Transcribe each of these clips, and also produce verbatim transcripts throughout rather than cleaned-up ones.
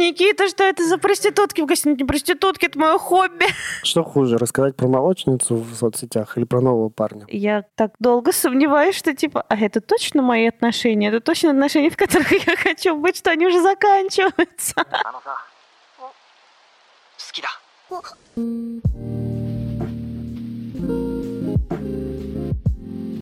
Никита, что это за проститутки в гостинице? Проститутки, это мое хобби. Что хуже, рассказать про молочницу в соцсетях или про нового парня? Я так долго сомневаюсь, что типа, а это точно мои отношения? Это точно отношения, в которых я хочу быть, что они уже заканчиваются?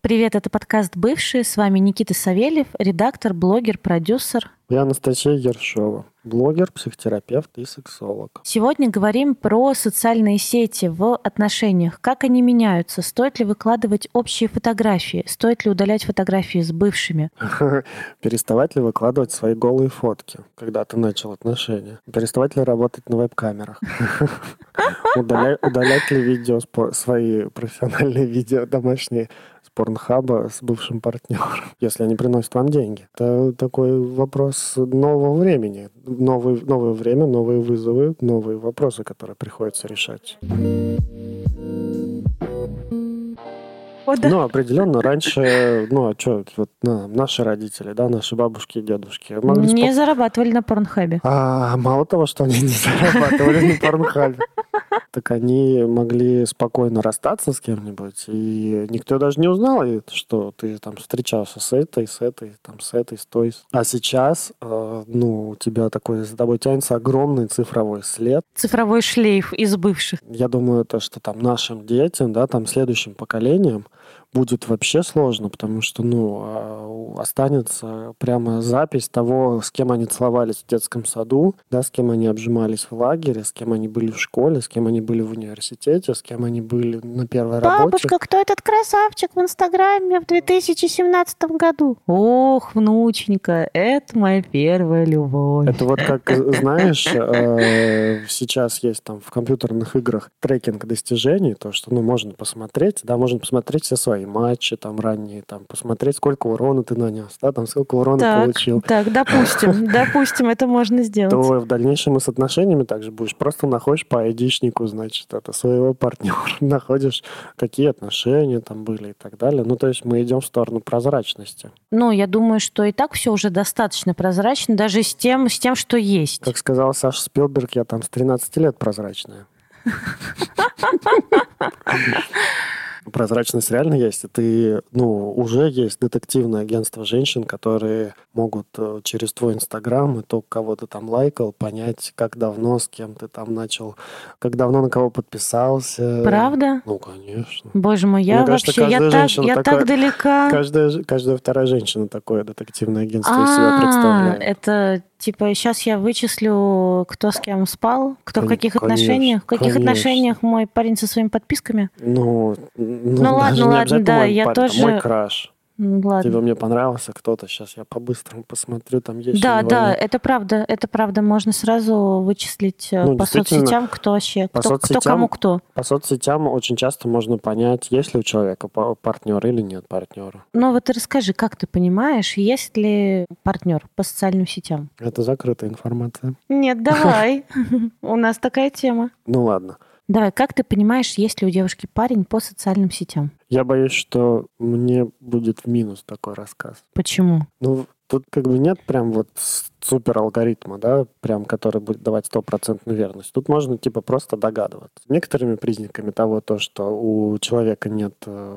Привет, это подкаст «Бывшие». С вами Никита Савельев, редактор, блогер, продюсер. Я Анастасия Ершова, блогер, психотерапевт и сексолог. Сегодня говорим про социальные сети в отношениях. Как они меняются? Стоит ли выкладывать общие фотографии? Стоит ли удалять фотографии с бывшими? Переставать ли выкладывать свои голые фотки, когда ты начал отношения? Переставать ли работать на веб-камерах? Удалять ли видео, свои профессиональные видео домашние с порнхаба с бывшим партнером, если они приносят вам деньги? Это такой вопрос нового времени. Новое, новое время, новые вызовы, новые вопросы, которые приходится решать. О, да. Ну, определенно, раньше, ну, а что, вот, ну, наши родители, да, наши бабушки и дедушки. Не спо... зарабатывали на порнхабе. А, мало того, что они не зарабатывали на порнхабе, так они могли спокойно расстаться с кем-нибудь, и никто даже не узнал, что ты там встречался с этой, с этой, там, с этой, с той. А сейчас, ну, у тебя такой, за тобой тянется огромный цифровой след. Цифровой шлейф из бывших. Я думаю, то, что там нашим детям, да, там, следующим поколениям будет вообще сложно, потому что, ну, останется прямо запись того, с кем они целовались в детском саду, да, с кем они обжимались в лагере, с кем они были в школе, с кем они были в университете, с кем они были на первой Бабушка, работе. Бабушка, кто этот красавчик в Инстаграме в две тысячи семнадцатом году? Ох, внученька, это моя первая любовь. Это вот как, знаешь, сейчас есть там в компьютерных играх трекинг достижений, то, что, ну, можно посмотреть, да, можно посмотреть все свои матчи там ранние, там, посмотреть, сколько урона ты нанес, да, там, сколько урона так, получил. Так, допустим, допустим, это можно сделать. То в дальнейшем и с отношениями также будешь. Просто находишь по айдишнику, значит, это своего партнера, находишь, какие отношения там были и так далее. Ну, то есть мы идем в сторону прозрачности. Ну, я думаю, что и так все уже достаточно прозрачно, даже с тем, с тем, что есть. Как сказал Саша Спилберг, я там с тринадцати лет прозрачная. Прозрачность реально есть, и ты, ну, уже есть детективное агентство женщин, которые могут через твой Инстаграм и то, кого ты там лайкал, понять, как давно, с кем ты там начал, как давно на кого подписался. Правда? Ну, конечно. Боже мой, я Мне вообще, кажется, я, так, я такое, так далека. Каждая, каждая вторая женщина такое детективное агентство из себя представляет. Это... Типа, сейчас я вычислю, кто с кем спал, кто в каких конечно, отношениях, в каких конечно. отношениях мой парень со своими подписками. Ну, ну, ну ладно, ладно, да, я парень, тоже... Мой краш. Ладно. Тебе мне понравился кто-то, сейчас я по-быстрому посмотрю, там есть... Да, да, это правда, это правда, можно сразу вычислить, ну, по соцсетям, кто вообще, кто, соцсетям, кто кому кто. По соцсетям очень часто можно понять, есть ли у человека партнер или нет партнера. Ну вот расскажи, как ты понимаешь, есть ли партнер по социальным сетям? Это закрытая информация. Нет, давай, у нас такая тема. Ну ладно. Давай, как ты понимаешь, есть ли у девушки парень по социальным сетям? Я боюсь, что мне будет в минус такой рассказ. Почему? Ну, тут как бы нет прям вот супер алгоритма, да, прям, который будет давать стопроцентную верность. Тут можно типа просто догадываться. Некоторыми признаками того, то, что у человека нет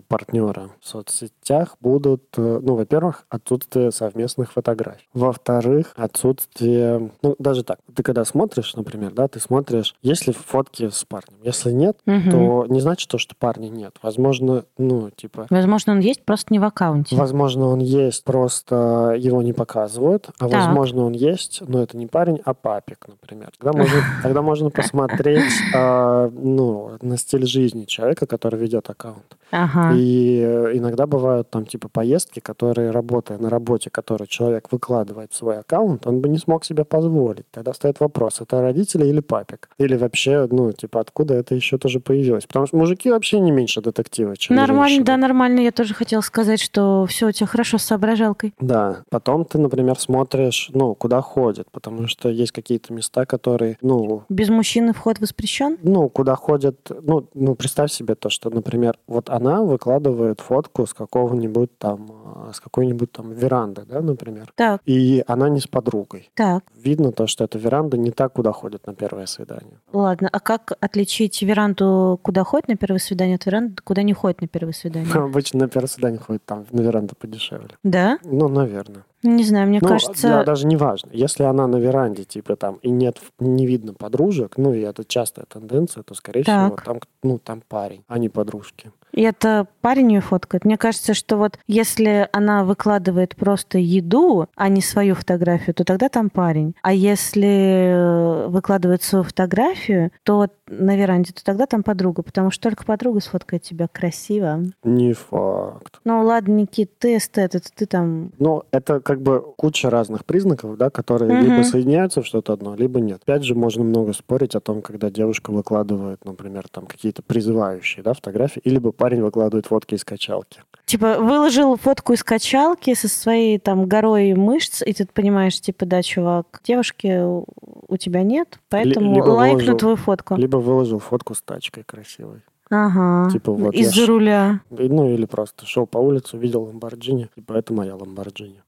партнера в соцсетях, будут, ну, во-первых, отсутствие совместных фотографий. Во-вторых, отсутствие... Ну, даже так. Ты когда смотришь, например, да, ты смотришь, есть ли фотки с парнем. Если нет, угу. то не значит то, что парня нет. Возможно, ну, типа... Возможно, он есть, просто не в аккаунте. Возможно, он есть, просто его не показывают, а так. возможно, он есть, но это не парень, а папик, например. Тогда можно, тогда можно посмотреть э, ну, на стиль жизни человека, который ведет аккаунт. Ага. И иногда бывают там типа поездки, которые, работая на работе, которую человек выкладывает в свой аккаунт, он бы не смог себе позволить. Тогда встает вопрос, это родители или папик? Или вообще, ну, типа, откуда это еще тоже появилось? Потому что мужики вообще не меньше детектива, чем Нормально, женщины. Да, нормально. Я тоже хотела сказать, что все у тебя хорошо с соображалкой. Да. Потом ты, например, смотришь, ну, куда ходят, потому что есть какие-то места, которые, ну... Без мужчины вход воспрещен? Ну, куда ходят... Ну, ну представь себе то, что, например, вот она выкладывает фотку с какого-нибудь там, с какой-нибудь там веранды, да, например. Так. И она не с подругой. Так. Видно то, что эта веранда не та, куда ходят на первое свидание. Ладно, а как отличить веранду, куда ходят на первое свидание, от веранды, куда не ходят на первое свидание? Обычно на первое свидание ходят там, на веранду подешевле. Да? Ну, наверное. Не знаю, мне ну, кажется... Да, даже не важно. Если она на веранде, типа, там, и нет, не видно подружек, ну, и это частая тенденция, то, скорее так. всего, там, ну, там парень, а не подружки. И это парень ее фоткает? Мне кажется, что вот если она выкладывает просто еду, а не свою фотографию, то тогда там парень. А если выкладывает свою фотографию, то на веранде, то тогда там подруга, потому что только подруга сфоткает тебя красиво. Не факт. Ну, ладно, Никит, ты эстет, это ты там... Ну, это как бы куча разных признаков, да, которые mm-hmm. либо соединяются в что-то одно, либо нет. Опять же, можно много спорить о том, когда девушка выкладывает, например, там какие-то призывающие, да, фотографии, либо парень выкладывает фотки из качалки. Типа, выложил фотку из качалки со своей там горой мышц, и ты понимаешь, типа, да, чувак, девушки у тебя нет, поэтому либо лайкну выложил, твою фотку. Либо выложил фотку с тачкой красивой. Ага, типа, вот из-за руля. Ш... Ну, или просто шел по улице, увидел Ламборджини, типа, это моя Ламборджини.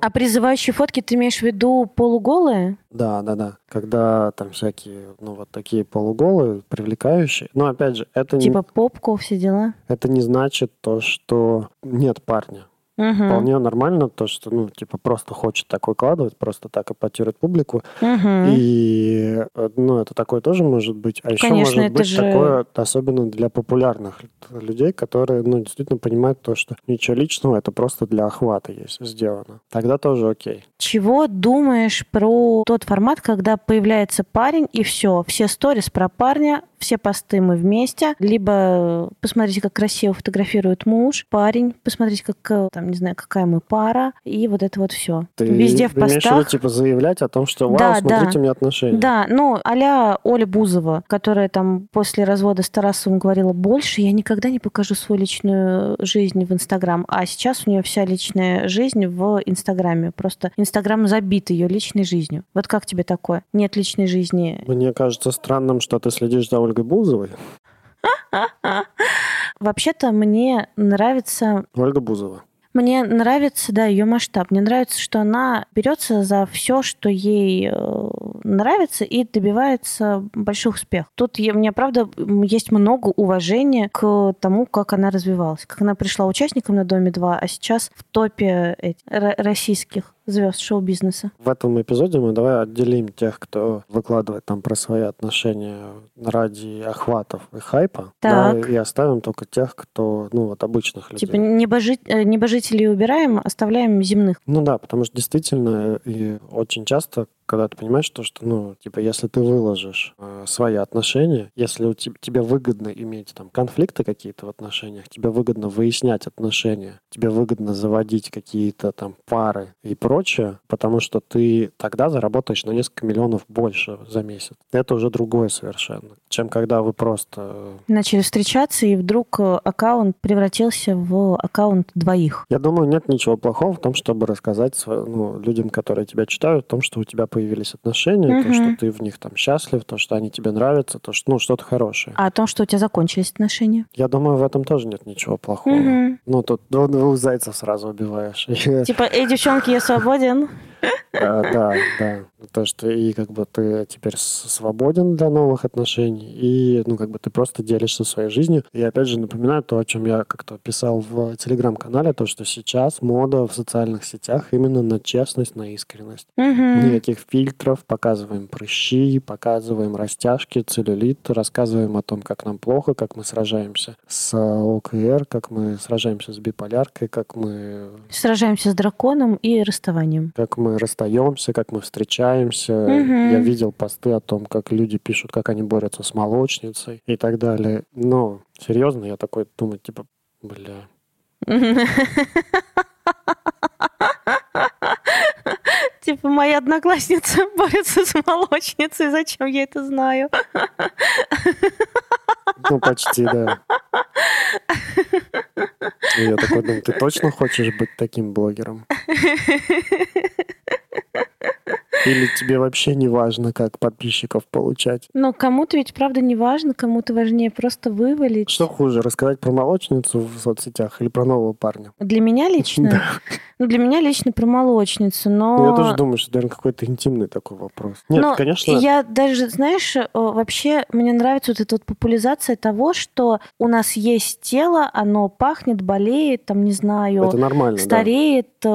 А призывающие фотки ты имеешь в виду полуголые? Да, да, да. Когда там всякие, ну, вот такие полуголые, привлекающие. Но, опять же, это... Типа не... попку, все дела? Это не значит то, что нет парня. Угу. Вполне нормально то, что, ну, типа, просто хочет так выкладывать, просто так эпатирует публику. Угу. И, ну, это такое тоже может быть. А еще конечно, может быть же... такое, особенно для популярных людей, которые, ну, действительно понимают то, что ничего личного, это просто для охвата есть сделано. Тогда тоже окей. Чего думаешь про тот формат, когда появляется парень, и все, все сторис про парня, все посты мы вместе, либо посмотрите, как красиво фотографирует муж, парень, посмотрите, как, там, не знаю, какая мы пара, и вот это вот все. Ты везде в постах. Ты имеешь в виду, типа, заявлять о том, что, вау, да, смотрите, да. у меня отношения. Да, ну, а-ля Оля Бузова, которая там после развода с Тарасовым говорила, больше я никогда не покажу свою личную жизнь в Инстаграм, а сейчас у нее вся личная жизнь в Инстаграме. Просто Инстаграм забит ее личной жизнью. Вот как тебе такое? Нет личной жизни. Мне кажется странным, что ты следишь за Ольгой Бузовой. Вообще-то мне нравится... Ольга Бузова. Мне нравится, да, ее масштаб. Мне нравится, что она берется за все, что ей нравится, и добивается больших успехов. Тут я, у меня, правда, есть много уважения к тому, как она развивалась. Как она пришла участником на Доме-два, а сейчас в топе этих, российских звезд шоу-бизнеса. В этом эпизоде мы давай отделим тех, кто выкладывает там про свои отношения ради охватов и хайпа, да, и оставим только тех, кто, ну, вот обычных людей. Типа небожи... небожителей убираем, оставляем земных. Ну да, потому что действительно и очень часто, когда ты понимаешь то, что, ну, типа, если ты выложишь э, свои отношения, если у тебя, тебе выгодно иметь там конфликты какие-то в отношениях, тебе выгодно выяснять отношения, тебе выгодно заводить какие-то там пары и прочее, потому что ты тогда заработаешь на несколько миллионов больше за месяц. Это уже другое совершенно, чем когда вы просто... Начали встречаться, и вдруг аккаунт превратился в аккаунт двоих. Я думаю, нет ничего плохого в том, чтобы рассказать, ну, людям, которые тебя читают, о том, что у тебя появились отношения, угу. то, что ты в них там счастлив, то, что они тебе нравятся, то, что, ну, что-то хорошее. А о том, что у тебя закончились отношения? Я думаю, в этом тоже нет ничего плохого. Угу. Ну, тут двух зайцев сразу убиваешь. Типа, эй, девчонки, я свободен. А, да, да. То, что и как бы ты теперь свободен для новых отношений, и, ну, как бы ты просто делишься своей жизнью. И опять же напоминаю то, о чем я как-то писал в телеграм-канале, то, что сейчас мода в социальных сетях именно на честность, на искренность. Угу. Никаких фильтров, показываем прыщи, показываем растяжки, целлюлит, рассказываем о том, как нам плохо, как мы сражаемся с ОКР, как мы сражаемся с биполяркой, как мы... Сражаемся с драконом и расставанием. Как мы расстаемся, как мы встречаемся. Угу. Я видел посты о том, как люди пишут, как они борются с молочницей и так далее. Но, серьезно, я такой думаю, типа, бля... Типа, моя одноклассница борется с молочницей, зачем я это знаю? Ну, почти, да. И я такой думаю, ты точно хочешь быть таким блогером? Или тебе вообще не важно, как подписчиков получать? Но кому-то ведь, правда, не важно, кому-то важнее просто вывалить. Что хуже, рассказать про молочницу в соцсетях или про нового парня? Для меня лично? Ну, для меня лично про молочницу, но... Ну, я тоже думаю, что, наверное, какой-то интимный такой вопрос. Нет, но конечно... Я даже, знаешь, вообще мне нравится вот эта вот популяризация того, что у нас есть тело, оно пахнет, болеет, там, не знаю... Это нормально, стареет, да.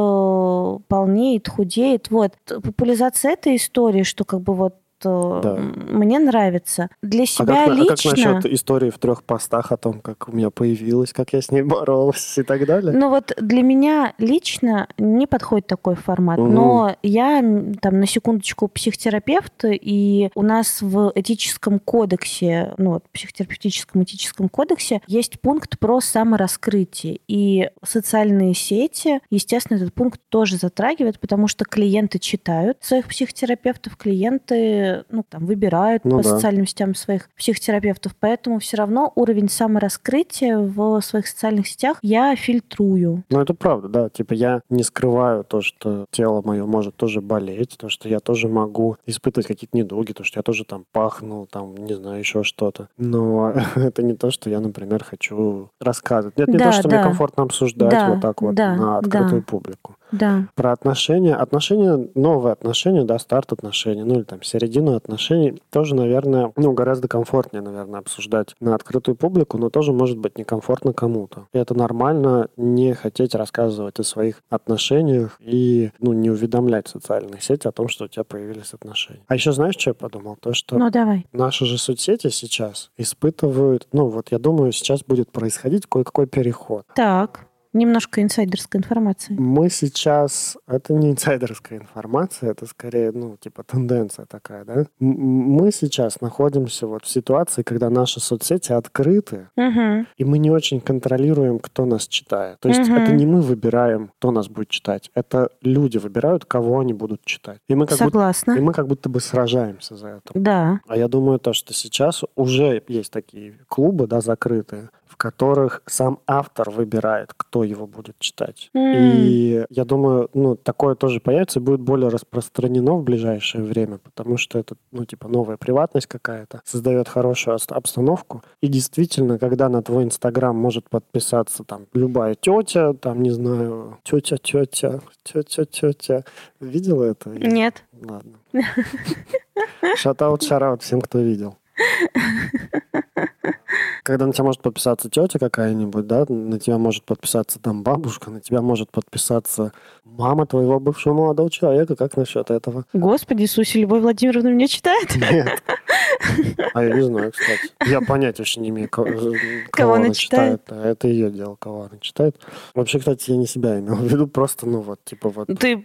Полнеет, худеет, вот. Популяризация этой истории, что как бы вот да. Мне нравится. Для себя а как, лично... А как насчет истории в трех постах о том, как у меня появилась, как я с ней боролась и так далее? Ну вот для меня лично не подходит такой формат. Mm-hmm. Но я там на секундочку психотерапевт, и у нас в этическом кодексе, ну вот психотерапевтическом этическом кодексе есть пункт про самораскрытие. И социальные сети, естественно, этот пункт тоже затрагивает, потому что клиенты читают своих психотерапевтов, клиенты ну, там, выбирают ну, по да. социальным сетям своих психотерапевтов, поэтому все равно уровень самораскрытия в своих социальных сетях я фильтрую. Ну, это правда, да. Типа я не скрываю то, что тело мое может тоже болеть, то, что я тоже могу испытывать какие-то недуги, то, что я тоже там пахнул, там, не знаю, еще что-то. Но это не то, что я, например, хочу рассказывать. Это не да, то, что да. мне комфортно обсуждать да, вот так вот да, на открытую да. публику. Да. Про отношения. Отношения, новые отношения, да, старт отношений, ну или там середину отношений, тоже, наверное, ну, гораздо комфортнее, наверное, обсуждать на открытую публику, но тоже может быть некомфортно кому-то. И это нормально не хотеть рассказывать о своих отношениях и, ну, не уведомлять социальные сети о том, что у тебя появились отношения. А еще знаешь, что я подумал? То, что ну, давай. Наши же соцсети сейчас испытывают, ну, вот я думаю, сейчас будет происходить кое-какой переход. Так. Немножко инсайдерской информации. Мы сейчас... Это не инсайдерская информация, это скорее, ну, типа тенденция такая, да? Мы сейчас находимся вот в ситуации, когда наши соцсети открыты, угу. и мы не очень контролируем, кто нас читает. То есть угу. это не мы выбираем, кто нас будет читать, это люди выбирают, кого они будут читать. И мы как Согласна. Будто, и мы как будто бы сражаемся за это. Да. А я думаю, то, что сейчас уже есть такие клубы, да, закрытые, в которых сам автор выбирает, кто его будет читать. Mm. И я думаю, ну, такое тоже появится и будет более распространено в ближайшее время, потому что это, ну, типа, новая приватность какая-то, создает хорошую обстановку. И действительно, когда на твой Инстаграм может подписаться там любая тетя, там, не знаю, тетя-тетя, тетя-тетя. Видела это? Нет. Ладно. Шатаут, шараут всем, кто видел. Когда на тебя может подписаться тетя какая-нибудь, да, на тебя может подписаться там бабушка, на тебя может подписаться мама твоего бывшего молодого человека. Как насчет этого? Господи Иисусе, Любовь Владимировна меня читает? Нет. А я не знаю, кстати. Я понятия вообще не имею, кого, кого она читает. читает. Это ее дело, кого она читает. Вообще, кстати, я не себя имел в виду, просто, ну вот, типа вот... Ты,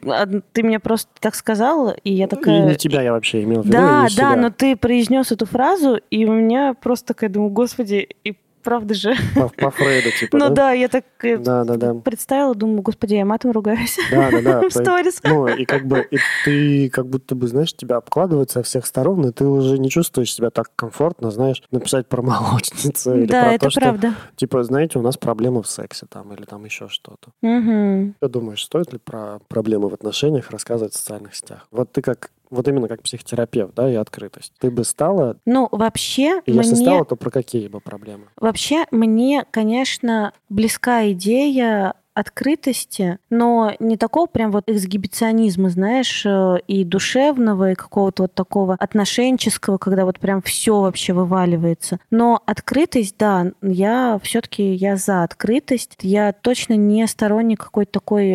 ты мне просто так сказал, и я такая... И не тебя я вообще имел в виду, да, и не себя. Да, да, но ты произнес эту фразу, и у меня просто такая, думаю, господи, и правда же. По, по Фрейду, типа, Ну да, да я так да, да, да. представила, думаю, господи, я матом ругаюсь да, да, да. в сторис. Ну, и как бы и ты как будто бы, знаешь, тебя обкладывают со всех сторон, и ты уже не чувствуешь себя так комфортно, знаешь, написать про молочницу или да, про это то, правда. Что, типа, знаете, у нас проблемы в сексе там или там еще что-то. Угу. Ты думаешь, стоит ли про проблемы в отношениях рассказывать в социальных сетях? Вот ты как... Вот именно как психотерапевт, да, и открытость. Ты бы стала... Ну, вообще и если мне... стала, то про какие бы проблемы? Вообще мне, конечно, близка идея открытости, но не такого прям вот эксгибиционизма, знаешь, и душевного, и какого-то вот такого отношенческого, когда вот прям все вообще вываливается. Но открытость, да, я все-таки я за открытость. Я точно не сторонник какой-то такой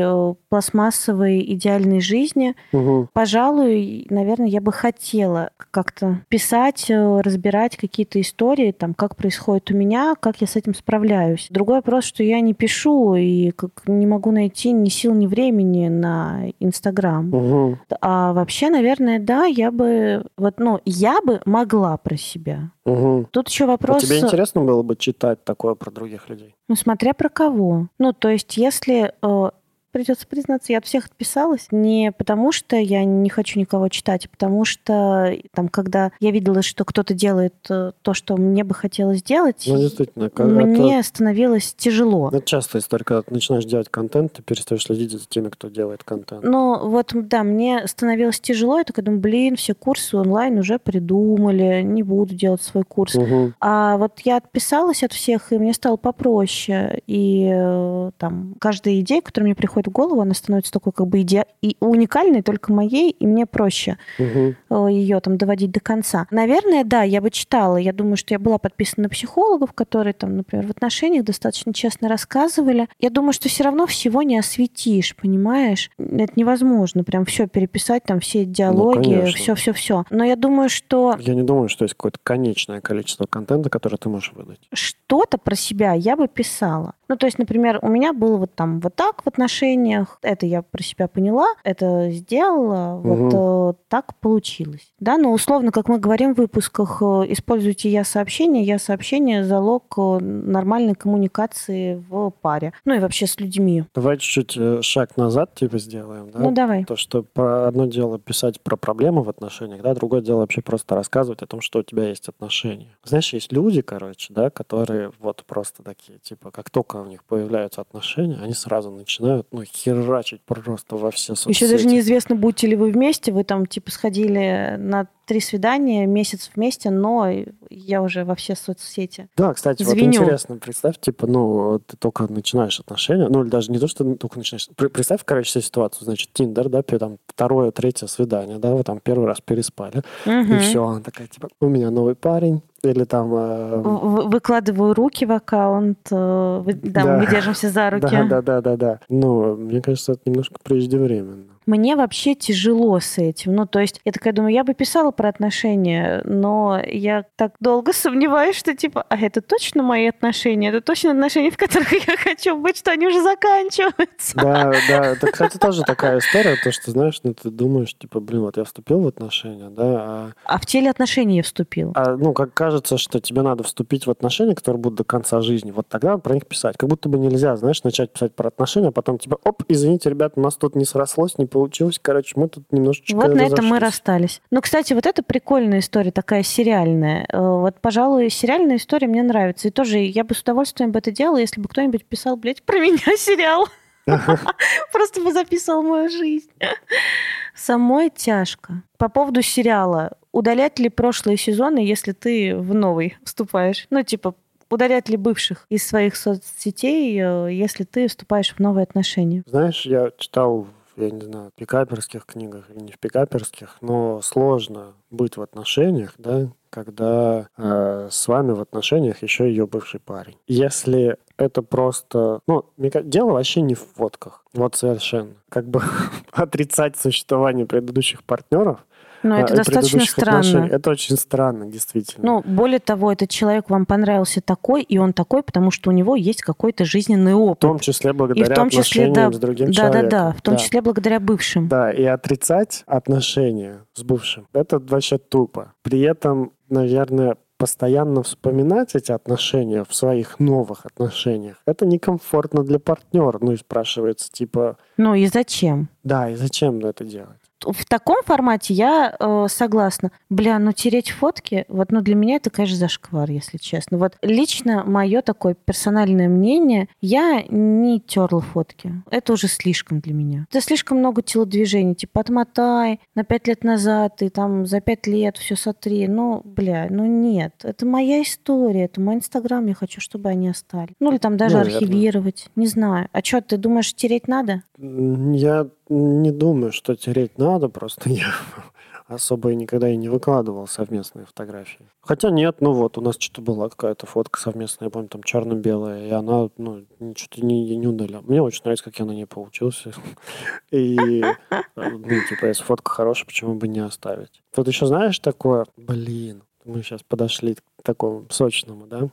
пластмассовой идеальной жизни. Угу. Пожалуй, наверное, я бы хотела как-то писать, разбирать какие-то истории, там, как происходит у меня, как я с этим справляюсь. Другой вопрос, что я не пишу, и как не могу найти ни сил, ни времени на Инстаграм. Угу. А вообще, наверное, да, я бы... Вот, ну, я бы могла про себя. Угу. Тут еще вопрос... А тебе интересно было бы читать такое про других людей? Ну, смотря про кого. Ну, то есть, если... Э, придется признаться, я от всех отписалась. Не потому, что я не хочу никого читать, а потому что там, когда я видела, что кто-то делает то, что мне бы хотелось делать, ну, мне это... становилось тяжело. Это частая история, когда ты начинаешь делать контент, ты перестаешь следить за теми, кто делает контент. Ну вот, да, мне становилось тяжело. Я такая думаю, блин, все курсы онлайн уже придумали, не буду делать свой курс. Угу. А вот я отписалась от всех, и мне стало попроще. И там каждая идея, которая мне приходит в голову, она становится такой как бы иде... и уникальной, только моей, и мне проще угу. ее там доводить до конца. Наверное, да, я бы читала. Я думаю, что я была подписана на психологов, которые там, например, в отношениях достаточно честно рассказывали. Я думаю, что все равно всего не осветишь, понимаешь? Это невозможно прям все переписать, там все диалоги, все-все-все. Ну, но я думаю, что... Я не думаю, что есть какое-то конечное количество контента, который ты можешь выдать. Что-то про себя я бы писала. Ну, то есть, например, у меня было вот там вот так в отношениях, это я про себя поняла, это сделала, угу. вот э, так получилось. Да, но условно, как мы говорим в выпусках, э, используйте я-сообщение, я-сообщение – залог нормальной коммуникации в паре. Ну и вообще с людьми. Давай чуть-чуть шаг назад типа сделаем. Да? Ну, давай. То, что про одно дело писать про проблемы в отношениях, да, другое дело вообще просто рассказывать о том, что у тебя есть отношения. Знаешь, есть люди, короче, да, которые вот просто такие, типа, как только у них появляются отношения, они сразу начинают, ну, херачить просто во все соцсети. Еще даже неизвестно, будете ли вы вместе, вы там, типа, сходили на три свидания, месяц вместе, но я уже во все соцсети. Да, кстати, звеню. Вот интересно, представь, типа, ну, ты только начинаешь отношения, ну, или даже не то, что ты только начинаешь, представь, короче, себе ситуацию, значит, Тиндер, да, там, второе, третье свидание, да, вы там первый раз переспали, угу. и все, она такая, типа, у меня новый парень, или там... Э... Выкладываю руки в аккаунт, э, да, да. мы держимся за руки. Да-да-да-да-да. Ну, мне кажется, это немножко преждевременно. Мне вообще тяжело с этим. Ну, то есть, я такая думаю, я бы писала про отношения, но я так долго сомневаюсь, что типа, а это точно мои отношения? Это точно отношения, в которых я хочу быть, что они уже заканчиваются? Да, да. Это, кстати, тоже такая история, то, что, знаешь, ну, ты думаешь, типа, блин, вот я вступил в отношения, да? А, а в теле отношений я вступил. А, ну, как кажется, что тебе надо вступить в отношения, которые будут до конца жизни. Вот тогда про них писать. Как будто бы нельзя, знаешь, начать писать про отношения, а потом типа, оп, извините, ребята, у нас тут не срослось, не получилось, короче, мы тут немножечко вот разошлись. На этом мы расстались. Ну, кстати, вот это прикольная история, такая сериальная. Вот, пожалуй, сериальная история мне нравится. И тоже я бы с удовольствием бы это делала, если бы кто-нибудь писал, блядь, про меня сериал. Просто бы записывал мою жизнь. Самой тяжко. По поводу сериала. Удалять ли прошлые сезоны, если ты в новый вступаешь? Ну, типа, удалять ли бывших из своих соцсетей, если ты вступаешь в новые отношения? Знаешь, я читал... я не знаю, в пикаперских книгах или не в пикаперских, но сложно быть в отношениях, да, когда э, с вами в отношениях еще ее бывший парень. Если это просто... Ну, дело вообще не в фотках. Вот совершенно. Как бы отрицать существование предыдущих партнеров. Но а, это достаточно странно. Отношений. Это очень странно, действительно. Ну, более того, этот человек вам понравился такой, и он такой, потому что у него есть какой-то жизненный опыт. В том числе благодаря и в том числе, отношениям да, с другим да, человеком. Да-да-да, в том да. числе благодаря бывшим. Да, и отрицать отношения с бывшим, это вообще тупо. При этом, наверное... постоянно вспоминать эти отношения в своих новых отношениях, это некомфортно для партнера. Ну и спрашивается, типа... Ну и зачем? Да, и зачем это делать? В таком формате я э, согласна. Бля, ну тереть фотки, вот, ну для меня это, конечно, зашквар, если честно. Вот лично мое такое персональное мнение, я не терла фотки. Это уже слишком для меня. Это слишком много телодвижений. Типа отмотай на пять лет назад и там за пять лет все сотри. Ну, бля, ну нет. Это моя история, это мой Инстаграм, я хочу, чтобы они остались. Ну, или там даже ну, архивировать, не знаю. А что, ты думаешь, тереть надо? Я не думаю, что тереть надо, просто я особо никогда и не выкладывал совместные фотографии. Хотя нет, ну вот, у нас что-то была какая-то фотка совместная, я помню, там черно-белая, и она, ну, что-то не, не удаляла. Мне очень нравится, как я на ней поучился. И, ну, типа, если фотка хорошая, почему бы не оставить? Вот еще знаешь такое, блин, мы сейчас подошли к такому сочному, да?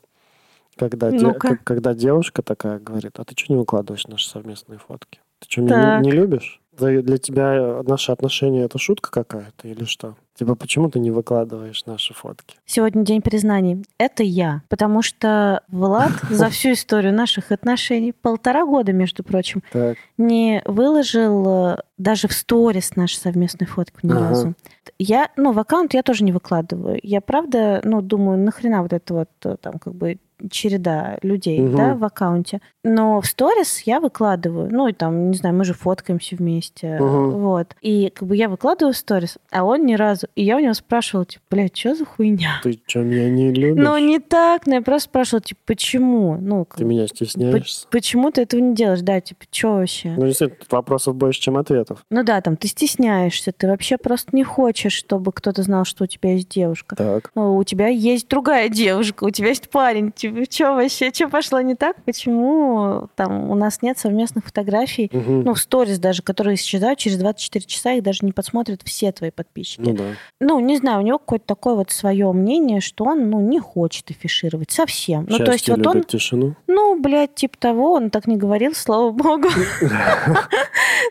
Когда, де, к, когда девушка такая говорит, а ты что не выкладываешь наши совместные фотки? Ты что, меня не, не любишь? Для тебя наши отношения — это шутка какая-то или что? Типа, почему ты не выкладываешь наши фотки? Сегодня день признаний. Это я. Потому что Влад за всю историю наших отношений, полтора года, между прочим, так. не выложил даже в сторис нашу совместную фотку ни ага. разу. Я, ну, в аккаунт я тоже не выкладываю. Я, правда, ну, думаю, нахрена вот это вот там как бы череда людей, угу. да, в аккаунте. Но в сторис я выкладываю. Ну, и там, не знаю, мы же фоткаемся вместе. Угу. Вот. И как бы я выкладываю в сторис, а он ни разу. И я у него спрашивала, типа, блядь, что за хуйня? Ты что, меня не любишь? Ну, не так. Но я просто спрашивала, типа, почему? Ну, ты меня стесняешься? По- почему ты этого не делаешь? Да, типа, что вообще? Ну, действительно, вопросов больше, чем ответов. Ну да, там, ты стесняешься, ты вообще просто не хочешь, чтобы кто-то знал, что у тебя есть девушка. Так. Ну, у тебя есть другая девушка, у тебя есть парень, что вообще, что пошло не так, почему там у нас нет совместных фотографий, угу. ну, в сторис даже, которые исчезают через двадцать четыре часа, их даже не подсмотрят все твои подписчики. Ну, да. ну не знаю, у него какое-то такое вот свое мнение, что он, ну, не хочет афишировать совсем. Счастье, ну, то есть вот он... тишину. Ну, блядь, типа того, он так не говорил, слава богу.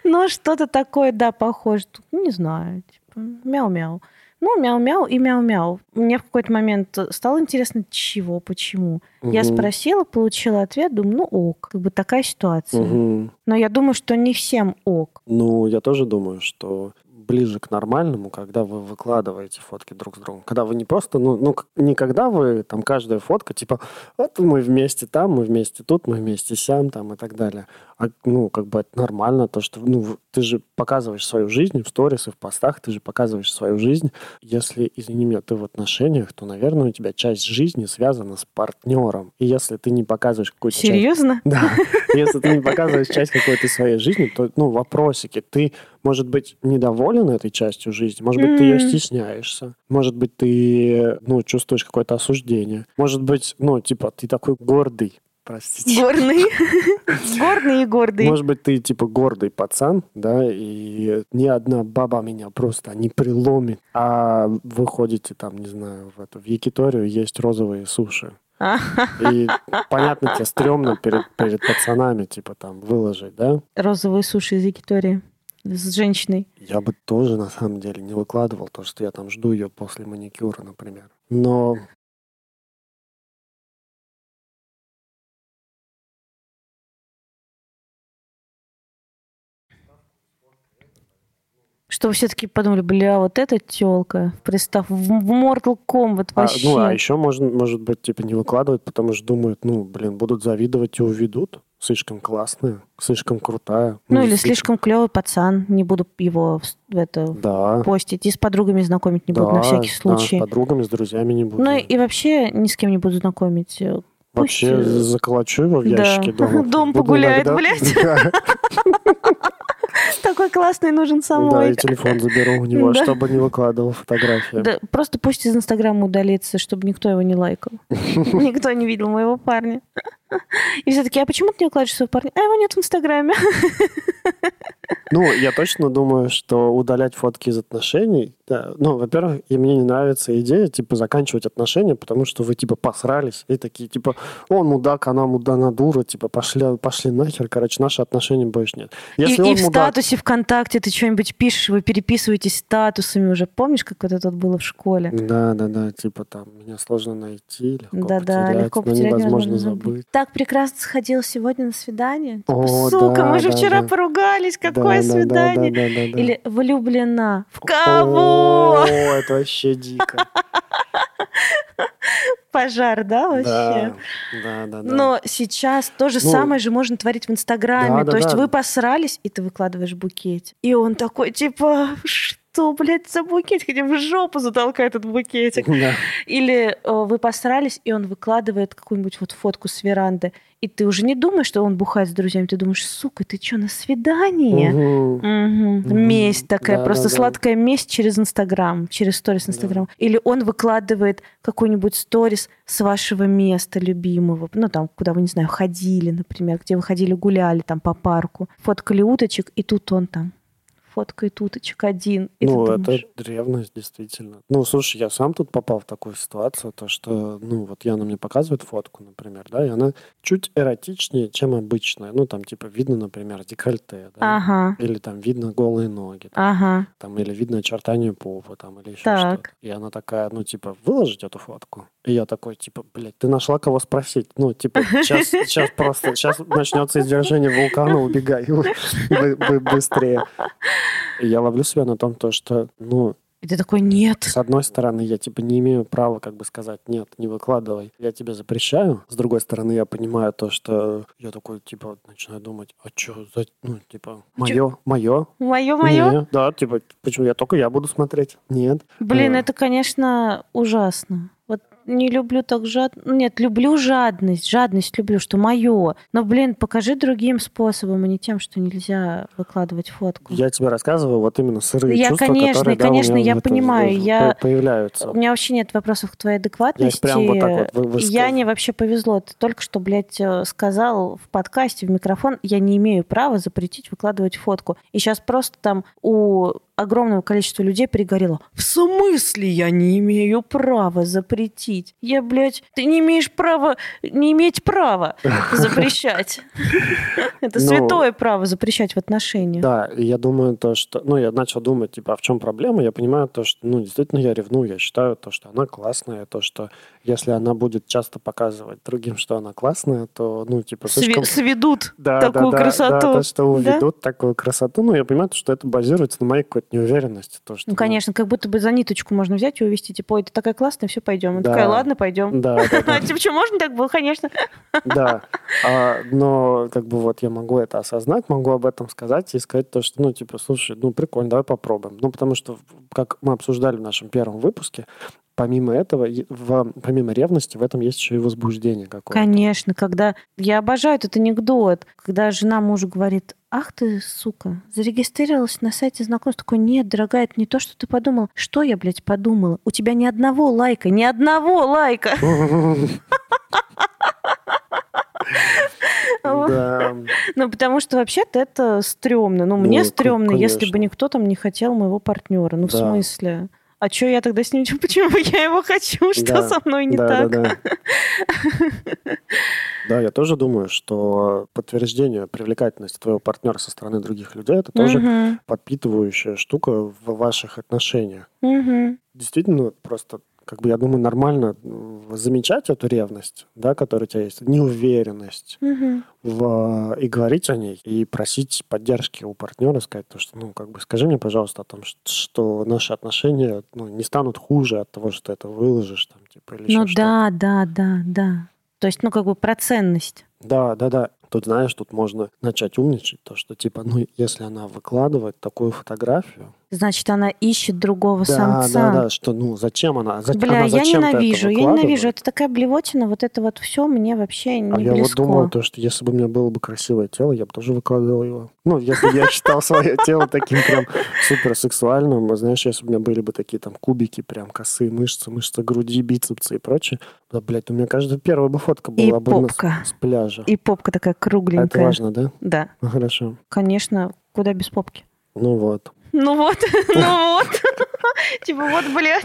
Ну, что-то такое, да, похоже. Не знаю, типа, мяу-мяу. Ну, мяу-мяу и мяу-мяу. Мне в какой-то момент стало интересно, чего, почему. Угу. Я спросила, получила ответ, думаю, ну ок, как бы такая ситуация. Угу. Но я думаю, что не всем ок. Ну, я тоже думаю, что ближе к нормальному, когда вы выкладываете фотки друг с другом. Когда вы не просто, ну, ну не когда вы, там, каждая фотка, типа, вот мы вместе там, мы вместе тут, мы вместе сям, там, и так далее. А, ну, как бы это нормально, то, что, ну, ты же показываешь свою жизнь в сторис и в постах, ты же показываешь свою жизнь. Если, извини меня, ты в отношениях, то, наверное, у тебя часть жизни связана с партнером. И если ты не показываешь какую-то часть... Серьезно? Да. Если ты не показываешь часть какой-то своей жизни, то, ну, вопросики. Ты, может быть, недоволен этой частью жизни. Может быть, mm-hmm. ты ее стесняешься. Может быть, ты, ну, чувствуешь какое-то осуждение. Может быть, ну, типа, ты такой гордый. Простите. Горный. Горный и гордый. Может быть, ты, типа, гордый пацан, да, и ни одна баба меня просто не приломит. А вы ходите там, не знаю, в эту в Якиторию, есть розовые суши. И, понятно, тебе стрёмно перед, перед пацанами, типа, там, выложить, да? Розовые суши из Якитории. С женщиной. Я бы тоже, на самом деле, не выкладывал то, что я там жду ее после маникюра, например. Но... Что вы все-таки подумали, бля, вот эта тёлка, пристав в Mortal Kombat вообще. А, ну, а еще, можно, может быть, типа, не выкладывают, потому что думают, ну, блин, будут завидовать и уведут. Слишком классная, слишком крутая. Ну, ну или слишком, слишком клевый пацан. Не буду его в это да. постить. И с подругами знакомить не да, буду на всякий случай. Да, с подругами, с друзьями не буду. Ну и вообще ни с кем не буду знакомить. Пусть... Вообще заколочу его в ящике да. дома. Дом буду погуляет, иногда... блядь. Такой классный нужен самой. Да, и телефон заберу у него, да. чтобы не выкладывал фотографии. Да, просто пусть из Инстаграма удалится, чтобы никто его не лайкал. Никто не видел моего парня. И все таки а почему ты не выкладываешь своего парня? А его нет в Инстаграме. Ну, я точно думаю, что удалять фотки из отношений... Да, ну, во-первых, и мне не нравится идея, типа, заканчивать отношения, потому что вы, типа, посрались. И такие, типа, он мудак, она мудана дура, типа, пошли, пошли нахер, короче, наши отношения больше нет. Если и и мудак... в статусе ВКонтакте ты что-нибудь пишешь, вы переписываетесь статусами уже. Помнишь, как вот это вот было в школе? Да-да-да, типа, там, меня сложно найти, легко да, потерять, да, легко но потерять, невозможно забыть. Так прекрасно сходил сегодня на свидание. О, типа, сука, да, мы же да, вчера да. поругались, какое да, свидание. Да, да, да, да, да. Или влюблена. В кого? О, это вообще дико. Пожар, да, вообще? Да, да, да. Но сейчас то же ну, самое же можно творить в Инстаграме. Да, то да, есть да. вы посрались, и ты выкладываешь букетик. И он такой, типа, что, блядь, за букетик? Где в жопу затолкай этот букетик. Да. Или о, вы посрались, и он выкладывает какую-нибудь вот фотку с веранды. И ты уже не думаешь, что он бухает с друзьями. Ты думаешь, сука, ты что, на свидание? Угу. Угу. Угу. Месть такая, да, просто да, сладкая да. месть через Инстаграм, через сторис Инстаграм. Да. Или он выкладывает какой-нибудь сторис с вашего места любимого. Ну, там, куда вы, не знаю, ходили, например, где вы ходили, гуляли там по парку. Фоткали уточек, и тут он там. фоткает уточек один. И ну, это думаешь... древность, действительно. Ну, слушай, я сам тут попал в такую ситуацию, то, что, ну, вот Яна мне показывает фотку, например, да, и она чуть эротичнее, чем обычная. Ну, там, типа, видно, например, декольте, да, ага. или там видно голые ноги, там, ага. там или видно очертание попы, там, или еще так. что-то. И она такая, ну, типа, выложить эту фотку? И я такой, типа, блядь, ты нашла кого спросить? Ну, типа, сейчас, сейчас просто, сейчас начнется извержение вулкана, убегай быстрее. И я ловлю себя на том, то, что, ну... И ты такой, нет. С одной стороны, я, типа, не имею права, как бы, сказать, нет, не выкладывай, я тебе запрещаю. С другой стороны, я понимаю то, что я такой, типа, начинаю думать, а что за... Ну, типа, мое, мое. Мое, мое? Да, типа, почему я только я буду смотреть? Нет. Блин, это, конечно, ужасно. Вот не люблю так жадность. Нет, люблю жадность. Жадность люблю, что мое. Но, блин, покажи другим способом, а не тем, что нельзя выкладывать фотку. Я тебе рассказываю вот именно сырые я, чувства, конечно, которые конечно, да, у меня я понимаю, я... появляются. У меня вообще нет вопросов к твоей адекватности. Я прям вот так вот высказал. Яне вообще повезло. Ты только что, блядь, сказал в подкасте, в микрофон, я не имею права запретить выкладывать фотку. И сейчас просто там у... огромного количества людей перегорело. В смысле я не имею права запретить? Я, блядь, ты не имеешь права не иметь права запрещать. Это святое право запрещать в отношениях. Да, я думаю то, что... Ну, я начал думать, типа, а в чем проблема? Я понимаю то, что, ну, действительно, я ревную. Я считаю то, что она классная, то, что если она будет часто показывать другим, что она классная, то, ну, типа, слишком... Сведут такую красоту. Да, то, что уведут такую красоту. Ну, я понимаю, что это базируется на моей какой-то неуверенность. То, что ну, конечно, мы... как будто бы за ниточку можно взять и увести. Типа, ой, ты такая классная, все, пойдем. Да. Такая, ладно, пойдем. Да, да, да. Типа, что, можно так было? Конечно. Да. А, но, как бы, вот я могу это осознать, могу об этом сказать и сказать то, что, ну, типа, слушай, ну, прикольно, давай попробуем. Ну, потому что, как мы обсуждали в нашем первом выпуске, помимо этого, в, помимо ревности, в этом есть еще и возбуждение какое-то. Конечно, когда... Я обожаю этот анекдот, когда жена мужу говорит, ах ты, сука, зарегистрировалась на сайте знакомств. Такой, нет, дорогая, это не то, что ты подумала. Что я, блядь, подумала? У тебя ни одного лайка, ни одного лайка. Да. Ну, потому что вообще-то это стрёмно. Ну, мне стрёмно, если бы никто там не хотел моего партнера. Ну, в смысле... А что я тогда с ним? Почему я его хочу? Что да, со мной не да, так? Да, да. Да, я тоже думаю, что подтверждение привлекательности твоего партнера со стороны других людей, это тоже угу. подпитывающая штука в ваших отношениях. Угу. Действительно, просто... Как бы, я думаю, нормально замечать эту ревность, да, которая у тебя есть, неуверенность, угу. в, и говорить о ней, и просить поддержки у партнера, сказать, то, что, ну, как бы, скажи мне, пожалуйста, о том, что, что наши отношения, ну, не станут хуже от того, что ты это выложишь, там, типа, или еще ну, что-то. Ну, да, да, да, да. То есть, ну, как бы, про ценность. Да, да, да. Тут, знаешь, тут можно начать умничать, то, что, типа, ну, если она выкладывает такую фотографию... Значит, она ищет другого да, самца. Да, да, да, что, ну, зачем она? Зачем, Бля, она я ненавижу, я ненавижу. Это такая блевотина, вот это вот все мне вообще не а близко. А я вот думаю, то, что если бы у меня было бы красивое тело, я бы тоже выкладывал его. Ну, если я считал свое тело таким прям суперсексуальным, знаешь, если бы у меня были бы такие там кубики, прям косые мышцы, мышцы груди, бицепсы и прочее, да, блядь, у меня каждая первая бы фотка была бы с пляжа. И попка такая кругленькая. Это важно, да? Да. Ну, хорошо. Конечно, куда без попки? Ну вот. Ну вот, ну вот. Типа, вот, блядь.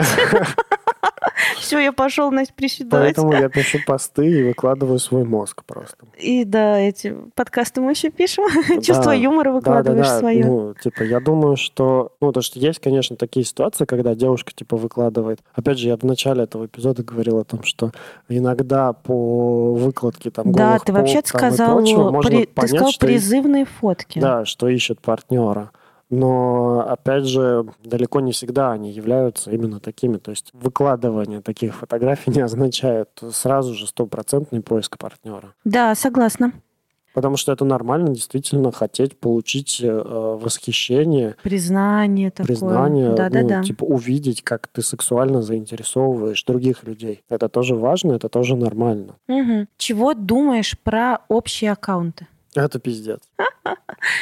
Все, я пошел, Настя, приседать. Поэтому я пишу посты и выкладываю свой мозг просто. И да, эти подкасты мы еще пишем. Чувство юмора выкладываешь свое. Ну, типа, я думаю, что... Ну, то, что есть, конечно, такие ситуации, когда девушка, типа, выкладывает... Опять же, я в начале этого эпизода говорил о том, что иногда по выкладке там голых поп, там и прочего... Ты сказал призывные фотки. Да, что ищет партнера. Но, опять же, далеко не всегда они являются именно такими. То есть выкладывание таких фотографий не означает сразу же стопроцентный поиск партнера. Да, согласна. Потому что это нормально, действительно, хотеть получить э, восхищение. Признание такое. Признание, да, ну, да, да. Типа увидеть, как ты сексуально заинтересовываешь других людей. Это тоже важно, это тоже нормально. Угу. Чего думаешь про общие аккаунты? Это пиздец.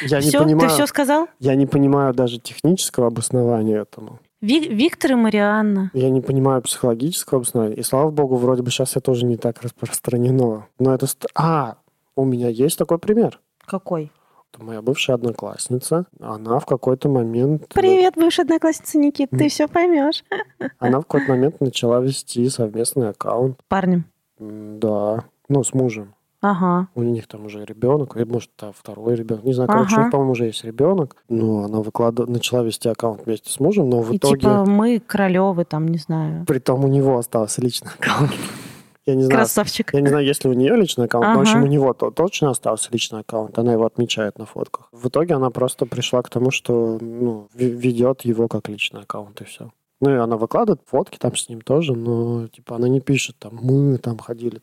Я не понимаю, ты все сказал? Я не понимаю даже технического обоснования этому. Виктор и Марианна. Я не понимаю психологического обоснования. И, слава богу, вроде бы сейчас это уже не так распространено. Но это... А, у меня есть такой пример. Какой? моя бывшая одноклассница, она в какой-то момент... Привет, бывшая одноклассница Никита, ты все поймешь. Она в какой-то момент начала вести совместный аккаунт. Парнем? Да, ну, с мужем. Ага. У них там уже ребенок, или, может, там второй ребенок. Не знаю, короче, ага. у них, по-моему, уже есть ребенок. Но она выклад... начала вести аккаунт вместе с мужем, но в и итоге... И типа мы Королёвы там, не знаю. Притом у него остался личный аккаунт. Я не знаю, красавчик. Я не знаю, есть ли у нее личный аккаунт, ага. но, в общем, у него точно остался личный аккаунт, она его отмечает на фотках. В итоге она просто пришла к тому, что ну, ведет его как личный аккаунт, и все. Ну, и она выкладывает фотки там с ним тоже, но, типа, она не пишет, там, мы там ходили,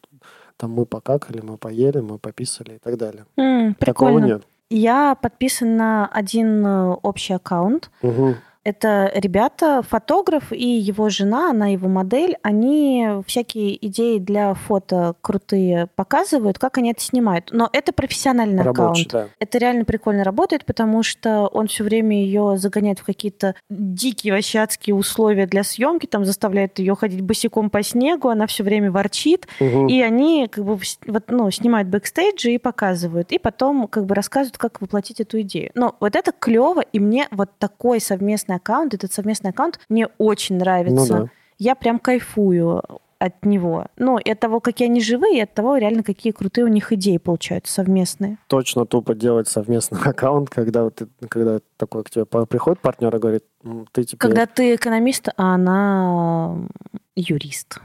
там, мы покакали, мы поели, мы пописали и так далее. М-м, прикольно. Такого нет. Я подписана на один общий аккаунт. Угу. Это ребята, фотограф и его жена, она его модель, они всякие идеи для фото крутые показывают, как они это снимают. Но это профессиональный рабочий аккаунт. Да. Это реально прикольно работает, потому что он все время ее загоняет в какие-то дикие, вообще адские условия для съемки, там заставляет ее ходить босиком по снегу, она все время ворчит, угу. и они как бы вот, ну, снимают бэкстейджи и показывают, и потом как бы рассказывают, как воплотить эту идею. Но вот это клево, и мне вот такой совместный аккаунт, этот совместный аккаунт мне очень нравится. Ну, да. Я прям кайфую от него. Ну, и от того, какие они живые, и от того, реально, какие крутые у них идеи получаются совместные. Точно тупо делать совместный аккаунт, когда, ты, когда такой к тебе приходит партнер и говорит, ты теперь... Когда ты экономист, а она юрист.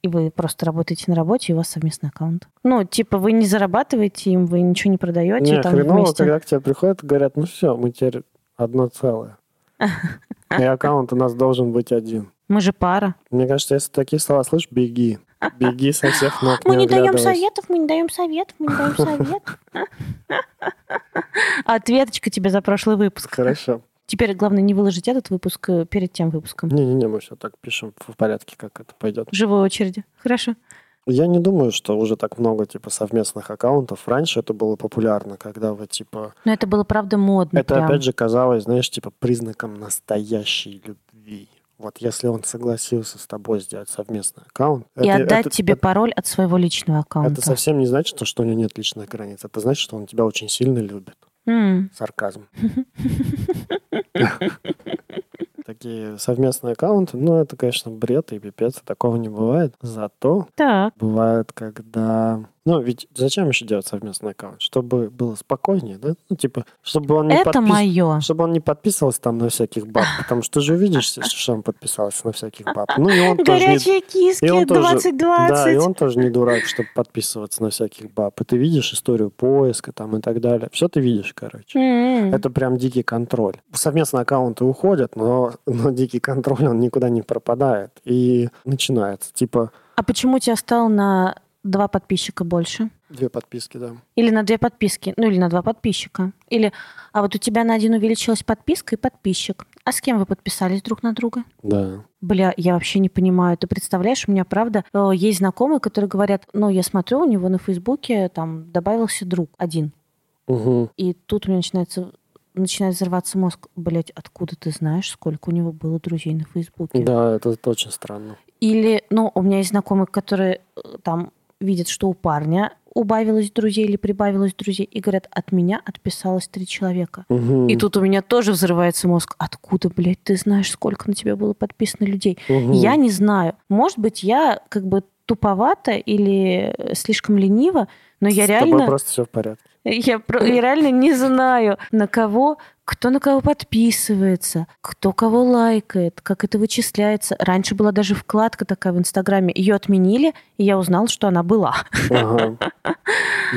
И вы просто работаете на работе, и у вас совместный аккаунт. Ну, типа, вы не зарабатываете им, вы ничего не продаете. Не, там хреново, вместе... когда к тебе приходят, говорят, ну все, мы теперь одно целое. И аккаунт у нас должен быть один. Мы же пара. Мне кажется, если такие слова слышишь, беги. Беги со всех ног. Мы не даем советов, мы не даем советов, мы не даем советов. Ответочка тебе за прошлый выпуск. Хорошо. Теперь, главное, не выложить этот выпуск перед тем выпуском. Не-не-не, мы все так пишем в порядке, как это пойдет. В живой очереди. Хорошо. Я не думаю, что уже так много типа совместных аккаунтов. Раньше это было популярно, когда вы типа... Но это было, правда, модно. Это, прям. Опять же, казалось, знаешь, типа признаком настоящей любви. Вот если он согласился с тобой сделать совместный аккаунт... И это, отдать это, тебе это, пароль от своего личного аккаунта. Это совсем не значит, что у него нет личных границ. Это значит, что он тебя очень сильно любит. Mm. Сарказм. Такие совместные аккаунты, ну, это, конечно, бред и пипец, такого не бывает. Зато так. бывает, когда... Ну, ведь зачем еще делать совместный аккаунт? Чтобы было спокойнее, да? Ну, типа, чтобы он не, это подпис... мое. Чтобы он не подписывался там на всяких баб, потому что ты же увидишь, что он подписался на всяких баб. Ну, и он горячие тоже не... киски, и он двадцать двадцать. Тоже... Да, и он тоже не дурак, чтобы подписываться на всяких баб. И ты видишь историю поиска там и так далее. Все ты видишь, короче. Mm-hmm. Это прям дикий контроль. Совместные аккаунты уходят, но но дикий контроль, он никуда не пропадает. И начинается, типа... А почему тебя стал на два подписчика больше? Две подписки, да. Или на две подписки, ну или на два подписчика. Или, а вот у тебя на один увеличилась подписка и подписчик. А с кем вы подписались друг на друга? Да. Бля, я вообще не понимаю. Ты представляешь, у меня, правда, есть знакомые, которые говорят, ну, я смотрю, у него на Фейсбуке там добавился друг один. Угу. И тут у меня начинается... начинает взрываться мозг. Блять, откуда ты знаешь, сколько у него было друзей на Фейсбуке? Да, это, это очень странно. Или, ну, у меня есть знакомые, которые там видят, что у парня убавилось друзей или прибавилось друзей, и говорят, от меня отписалось три человека. Угу. И тут у меня тоже взрывается мозг. Откуда, блядь, ты знаешь, сколько на тебя было подписано людей? Угу. Я не знаю. Может быть, я как бы туповато или слишком лениво, но я С реально... С тобой просто все в порядке. Я, я реально не знаю, на кого, кто на кого подписывается, кто кого лайкает, как это вычисляется. Раньше была даже вкладка такая в Инстаграме. Ее отменили, и я узнала, что она была. Ага.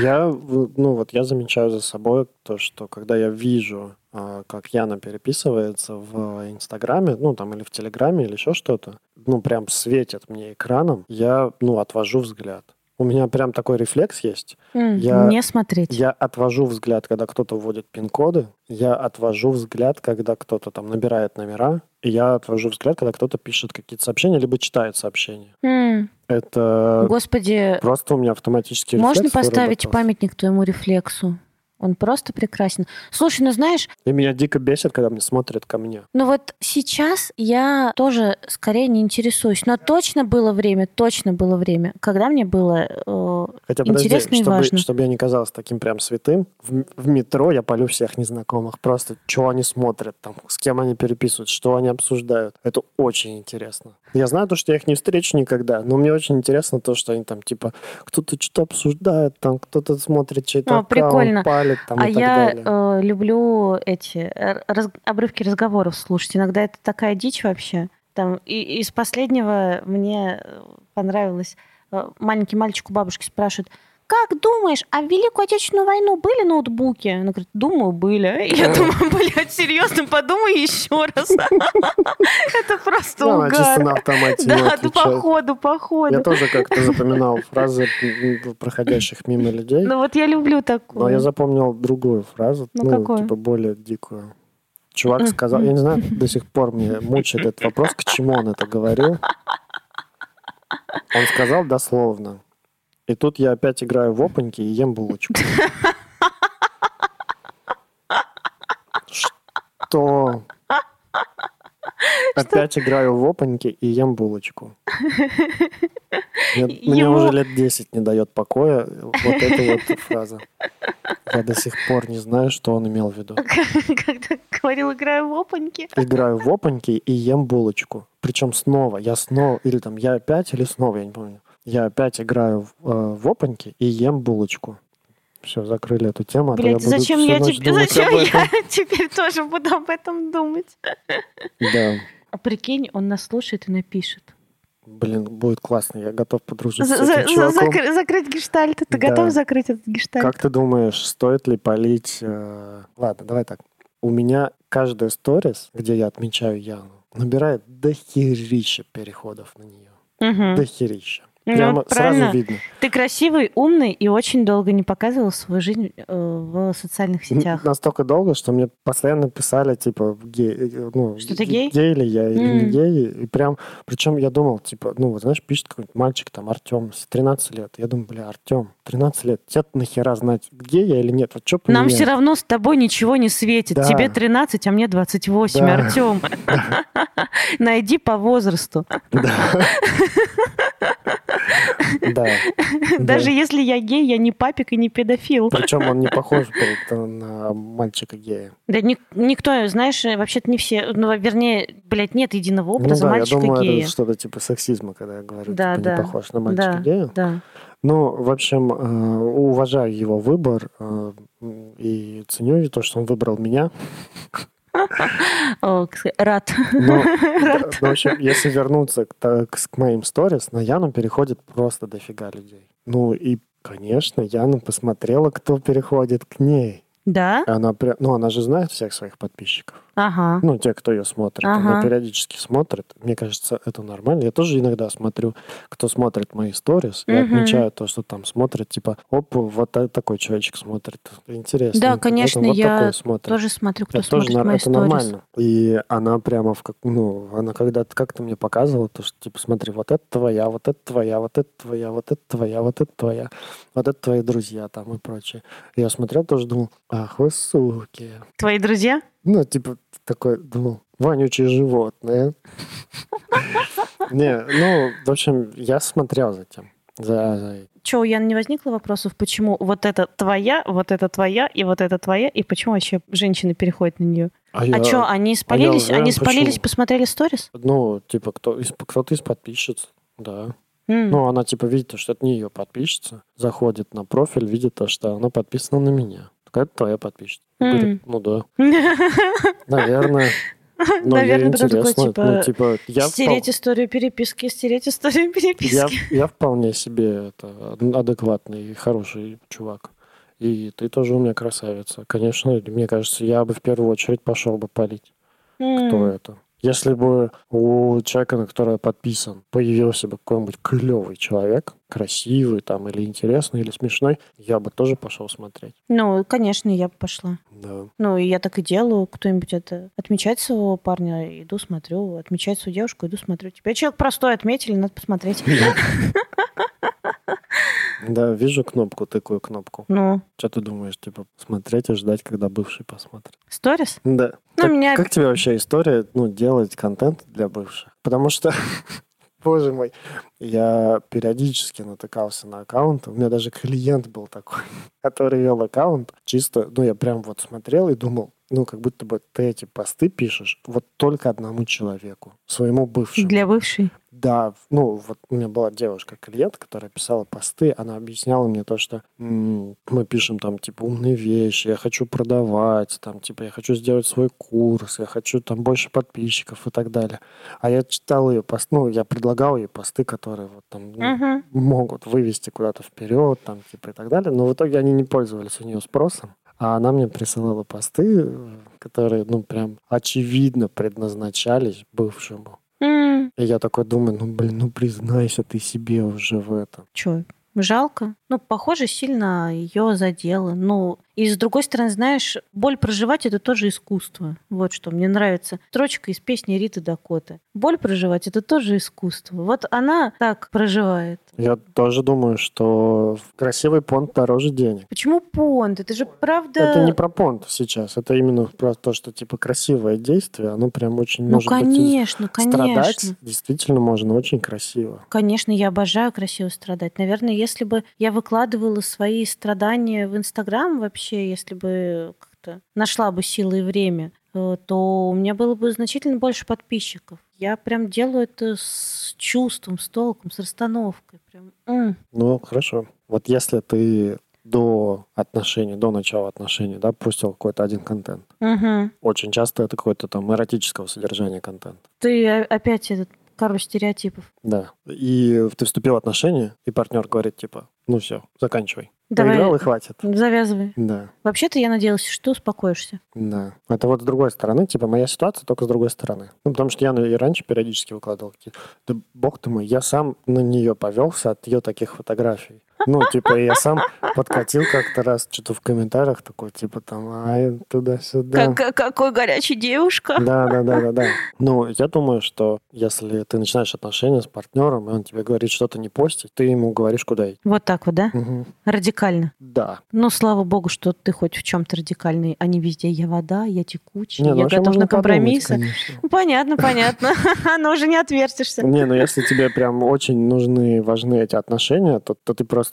Я, ну, вот я замечаю за собой то, что когда я вижу, как Яна переписывается в Инстаграме, ну, там, или в Телеграме, или еще что-то, ну, прям светит мне экраном, я, ну, отвожу взгляд. У меня прям такой рефлекс есть. Mm, я, не смотреть. Я отвожу взгляд, когда кто-то вводит пин-коды. Я отвожу взгляд, когда кто-то там набирает номера. И я отвожу взгляд, когда кто-то пишет какие-то сообщения, либо читает сообщения. Mm. Это Господи, просто у меня автоматически рефлекс. Можно поставить памятник твоему рефлексу? Он просто прекрасен. Слушай, ну знаешь... И меня дико бесит, когда мне смотрят ко мне. Ну вот сейчас я тоже скорее не интересуюсь. Но точно было время, точно было время, когда мне было э, что хотя, подожди, интересно и чтобы, важно. Чтобы я не казалась таким прям святым, в, в метро я палю всех незнакомых. Просто, что они смотрят там, с кем они переписывают, что они обсуждают. Это очень интересно. Я знаю то, что я их не встречу никогда, но мне очень интересно то, что они там, типа, кто-то что-то обсуждает, там, кто-то смотрит чей-то аккаунт, палит там, а и так далее. А я э, люблю эти раз, обрывки разговоров слушать. Иногда это такая дичь вообще. Там, и, из последнего мне понравилось. Маленький мальчик у бабушки спрашивает: как думаешь, а в Великую Отечественную войну были ноутбуки? Она говорит: думаю, были. Я думаю, блядь, серьезно, подумай еще раз. Это просто угар. Она чисто на автомате отвечает. Да, походу, походу. Я тоже как-то запоминал фразы проходящих мимо людей. Ну вот я люблю такую. Но я запомнил другую фразу, ну типа более дикую. Чувак сказал, я не знаю, до сих пор мне мучает этот вопрос, к чему он это говорил. Он сказал дословно. И тут я опять играю в опаньки и ем булочку. Что? Опять играю в опаньки и ем булочку. Мне уже лет десять не дает покоя вот эта вот фраза. Я до сих пор не знаю, что он имел в виду. Когда говорил, играю в опаньки. Играю в опаньки и ем булочку. Причем снова, я снова, или там я опять, или снова, я не помню. Я опять играю в, э, в опаньки и ем булочку. Все, закрыли эту тему. Блядь, а то я зачем буду я, тебе, зачем я теперь тоже буду об этом думать? Да. А прикинь, он нас слушает и напишет. Блин, будет классно, я готов подружиться за, с этим за, чуваком. Закры, закрыть гештальт. Ты да. готов закрыть этот гештальт? Как ты думаешь, стоит ли палить... Э... Ладно, давай так. У меня каждая сторис, где я отмечаю Яну, набирает дохерища переходов на нее. Угу. Дохерища. Ну, прямо вот сразу видно. Ты красивый, умный и очень долго не показывал свою жизнь э, в социальных сетях. Настолько долго, что мне постоянно писали, типа, гей, ну, что ты гей? Гей ли я или mm. не гей. И прям, причем я думал, типа, ну, вот, знаешь, пишет какой-нибудь мальчик, там, Артем, тринадцать лет. Я думаю, бля, Артем, тринадцать лет, тебе-то нахера знать, гей я или нет? Вот что поменять? Нам все равно с тобой ничего не светит. Да. Тебе тринадцать, а мне двадцать восемь, да. Артем. Найди по возрасту. Да. Да. Даже да. если я гей, я не папик и не педофил. Причем он не похож был на мальчика-гея. Да ни, никто, знаешь, вообще-то не все, ну, вернее, блядь, нет единого образа ну, да, мальчика-гея. Я думаю, это что-то типа сексизма, когда я говорю, да, типа, да. не похож на мальчика-гея. Да, да. Ну, в общем, уважаю его выбор и ценю то, что он выбрал меня. О, рад. Но, рад. Да, в общем, если вернуться к, так, к моим сторис, на Яну переходит просто дофига людей. Ну и, конечно, Яна посмотрела, кто переходит к ней. Да? Она, ну, она же знает всех своих подписчиков. Ага. Ну, те, кто ее смотрит. Ага. Она периодически смотрит. Мне кажется, это нормально. Я тоже иногда смотрю, кто смотрит мои сторис, и отмечаю то, что там смотрит. Типа, оп, вот такой человечек смотрит. Интересно. Да, конечно, вот я тоже смотрю, кто это смотрит тоже, мои это сторис. Это нормально. И она прямо, в, ну, она когда-то как-то мне показывала, то, что, типа, смотри, вот это твоя, вот это твоя, вот это твоя, вот это твоя, вот это твоя, вот это твои друзья там и прочее. Я смотрел, тоже думал, ах вы суки. Твои друзья? Ну, типа, такой, думал, вонючие животные. Не, ну, в общем, я смотрел за тем. Че, у Яны не возникло вопросов, почему вот это твоя, вот это твоя и вот это твоя, и почему вообще женщины переходят на нее? А, а я... что, они спалились? А я, они спалились, почему? Посмотрели сторис? Ну, типа, кто, кто-то из подписчиц, да. Mm. Ну, она, типа, видит, что это не ее подписчица, заходит на профиль, видит, что она подписана на меня. Это твоя подписчица. Mm. Говорит, ну да. Наверное. Но наверное, потому что типа, ну, типа я стереть впол... историю переписки, стереть историю переписки. Я, я вполне себе это, адекватный и хороший чувак. И ты тоже у меня красавица. Конечно, мне кажется, я бы в первую очередь пошел бы палить. Mm. Кто это? Если бы у человека, на которого подписан, появился бы какой-нибудь клевый человек, красивый там, или интересный, или смешной, я бы тоже пошел смотреть. Ну, конечно, я бы пошла. Да. Ну, и я так и делаю. Кто-нибудь это отмечает своего парня, иду смотрю. Отмечает свою девушку, иду смотрю. Тебя человек простой отметили, надо посмотреть. Да, вижу кнопку, такую кнопку. Ну. Что ты думаешь, типа, смотреть и ждать, когда бывший посмотрит? Сторис? Да. Ну, как, меня... как тебе вообще история, ну, делать контент для бывших? Потому что боже мой. Я периодически натыкался на аккаунт. У меня даже клиент был такой, который вел аккаунт. Чисто, ну, я прям вот смотрел и думал, ну, как будто бы ты эти посты пишешь вот только одному человеку, своему бывшему. Для бывшей? Да. Ну, вот у меня была девушка-клиент, которая писала посты, она объясняла мне то, что м-м, мы пишем там, типа, умные вещи, я хочу продавать, там, типа, я хочу сделать свой курс, я хочу там больше подписчиков и так далее. А я читал ее посты, ну, я предлагал ей посты, которые вот там uh-huh. ну, могут вывести куда-то вперед, там, типа, и так далее, но в итоге они не пользовались у нее спросом. А она мне присылала посты, которые, ну, прям очевидно предназначались бывшему. Mm. И я такой думаю, ну, блин, ну, признайся ты себе уже в этом. Чё, жалко? Ну, похоже, сильно ее задело. Ну, и с другой стороны, знаешь, боль проживать – это тоже искусство. Вот что мне нравится. Строчка из песни Риты Дакоты. Боль проживать – это тоже искусство. Вот она так проживает. Я тоже думаю, что красивый понт дороже денег. Почему понт? Это же правда… Это не про понт сейчас. Это именно про то, что типа красивое действие, оно прям очень ну, может конечно, быть… Ну, конечно, конечно. Страдать действительно можно очень красиво. Конечно, я обожаю красиво страдать. Наверное, если бы я выкладывала свои страдания в Инстаграм вообще, если бы как-то нашла бы силы и время, то у меня было бы значительно больше подписчиков. Я прям делаю это с чувством, с толком, с расстановкой. Прям. Mm. Ну, хорошо. Вот если ты до отношений, до начала отношений, да, пустил какой-то один контент. Mm-hmm. Очень часто это какое-то там эротического содержания контент. Ты опять этот король стереотипов. Да. И ты вступил в отношения, и партнер говорит, типа, ну все, заканчивай. Давай, поиграл и хватит. Завязывай. Да. Вообще-то я надеялась, что ты успокоишься. Да. Это вот с другой стороны, типа моя ситуация только с другой стороны. Ну, потому что я и раньше периодически выкладывал какие-то... Да бог ты мой, я сам на нее повелся от ее таких фотографий. Ну, типа, я сам подкатил как-то раз что-то в комментариях, такой, типа, там, ай, туда-сюда. Как, какой горячий девушка. Да-да-да-да. Ну, я думаю, что если ты начинаешь отношения с партнером, и он тебе говорит что-то не постить, ты ему говоришь, куда идти. Вот так вот, да? Угу. Радикально? Да. Ну, слава богу, что ты хоть в чем-то радикальный, а не везде я вода, я текучая, не, ну, я готов на компромиссы. Подумать, ну, понятно, понятно. Но уже не отвертишься. Не, ну, если тебе прям очень нужны, важны эти отношения, то ты просто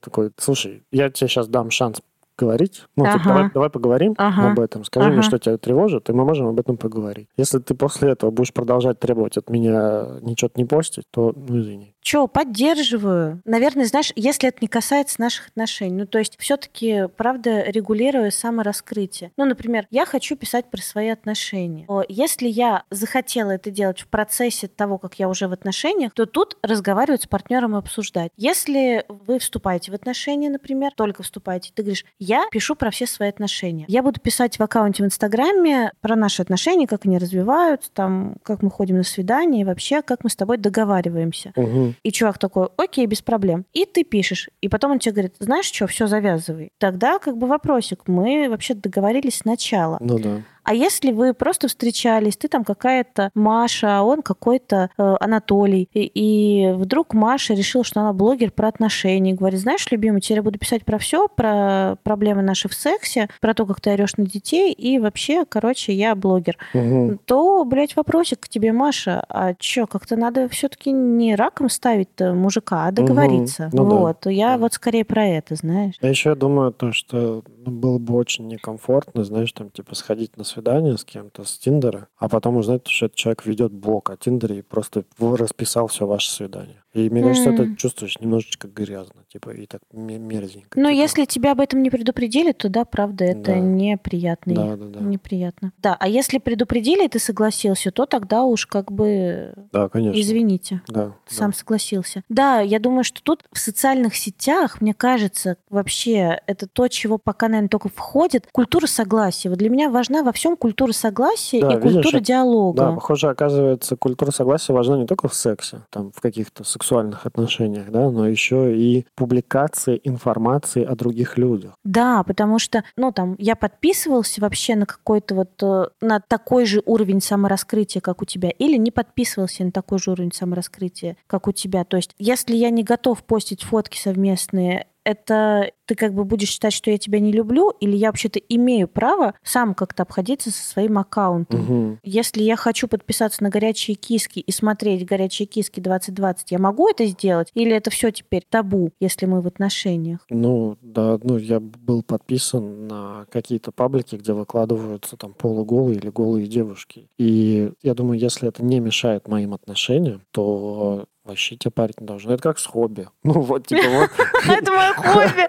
такой, слушай, я тебе сейчас дам шанс говорить, ну, ага. типа, давай, давай поговорим ага. об этом, скажи ага. мне, что тебя тревожит, и мы можем об этом поговорить. Если ты после этого будешь продолжать требовать от меня ничего не постить, то, ну, извини. Чё, поддерживаю. Наверное, знаешь, если это не касается наших отношений, ну, то есть все-таки, правда, регулируя самораскрытие. Ну, например, я хочу писать про свои отношения. Но если я захотела это делать в процессе того, как я уже в отношениях, то тут разговаривать с партнером и обсуждать. Если вы вступаете в отношения, например, только вступаете, ты говоришь, я пишу про все свои отношения. Я буду писать в аккаунте в Инстаграме про наши отношения, как они развиваются, там, как мы ходим на свидания и вообще, как мы с тобой договариваемся. Угу. И чувак такой, окей, без проблем. И ты пишешь. И потом он тебе говорит, знаешь что, все завязывай. Тогда как бы вопросик. Мы вообще договорились сначала. Ну да. А если вы просто встречались, ты там какая-то Маша, а он какой-то э, Анатолий, и, и вдруг Маша решила, что она блогер про отношения, говорит, знаешь, любимый, теперь я буду писать про все, про проблемы наши в сексе, про то, как ты орешь на детей, и вообще, короче, я блогер. Угу. То, блядь, вопросик к тебе, Маша, а чё, как-то надо все-таки не раком ставить-то мужика, а договориться. Угу. Ну, вот, да. Я да. вот скорее про это, знаешь. А еще я думаю, то, что было бы очень некомфортно, знаешь, там, типа, сходить на свидание, свидание с кем-то с Тиндера, а потом узнать, что этот человек ведет блог о Тиндере и просто расписал все ваше свидание. И, мне кажется, mm. это чувствуешь немножечко грязно, типа, и так мерзенько. Но типа, если тебя об этом не предупредили, то, да, правда, это да. неприятно. Да, да, да. Неприятно. Да, а если предупредили, и ты согласился, то тогда уж как бы... Да, конечно. Извините. Да. Ты да. сам согласился. Да, я думаю, что тут в социальных сетях, мне кажется, вообще это то, чего пока, наверное, только входит. Культура согласия. Вот для меня важна во всем культура согласия да, и видишь, культура диалога. Да, похоже, оказывается, культура согласия важна не только в сексе, там, в каких-то сексуальных сексуальных отношениях, да, но еще и публикации информации о других людях. Да, потому что, ну, там, я подписывался вообще на какой-то вот, на такой же уровень самораскрытия, как у тебя, или не подписывался на такой же уровень самораскрытия, как у тебя. То есть, если я не готов постить фотки совместные, это ты как бы будешь считать, что я тебя не люблю, или я вообще-то имею право сам как-то обходиться со своим аккаунтом. Угу. Если я хочу подписаться на горячие киски и смотреть горячие киски двадцать двадцать, я могу это сделать? Или это все теперь табу, если мы в отношениях? Ну, да, ну я был подписан на какие-то паблики, где выкладываются там полуголые или голые девушки. И я думаю, если это не мешает моим отношениям, то вообще тебя парить не должно. Это как с хобби. Ну вот, типа вот. Это мое хобби.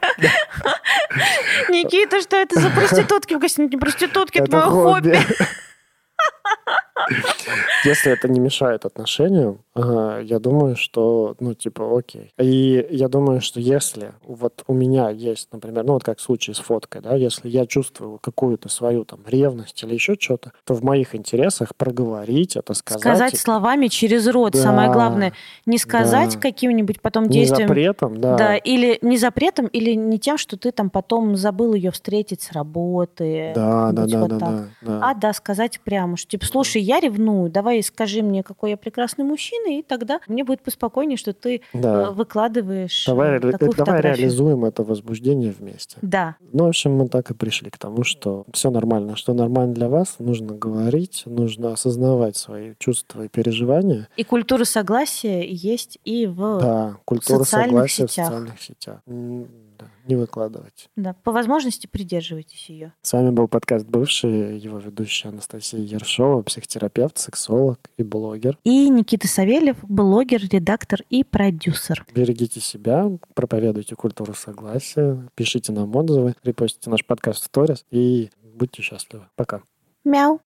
Никита, что это за проститутки в гостинице? Не проститутки, это мое хобби. Если это не мешает отношениям, я думаю, что, ну, типа, окей. И я думаю, что если вот у меня есть, например, ну, вот как в случае с фоткой, да, если я чувствую какую-то свою там ревность или еще что-то, то в моих интересах проговорить это, сказать. Сказать словами через рот, да, самое главное. Не сказать, да, каким-нибудь потом действием. Не запретом, да. Да, или не запретом, или не тем, что ты там потом забыл ее встретить с работы. Да, да, да, вот да, да, да. А, да, сказать прямо, что, типа, слушай, я ревную, давай скажи мне, какой я прекрасный мужчина, и тогда мне будет поспокойнее, что ты, да, выкладываешь давай, такую давай реализуем это возбуждение вместе. Да. Ну, в общем, мы так и пришли к тому, что все нормально. Что нормально для вас, нужно говорить, нужно осознавать свои чувства и переживания. И культура согласия есть и в, да, культура социальных согласия сетях. В социальных сетях. Да, не выкладывать. Да, по возможности придерживайтесь ее. С вами был подкаст «Бывшие», его ведущая Анастасия Ершова, психотерапевт, сексолог и блогер. И Никита Савельев, блогер, редактор и продюсер. Берегите себя, проповедуйте культуру согласия, пишите нам отзывы, репостите наш подкаст в сторис и будьте счастливы. Пока. Мяу.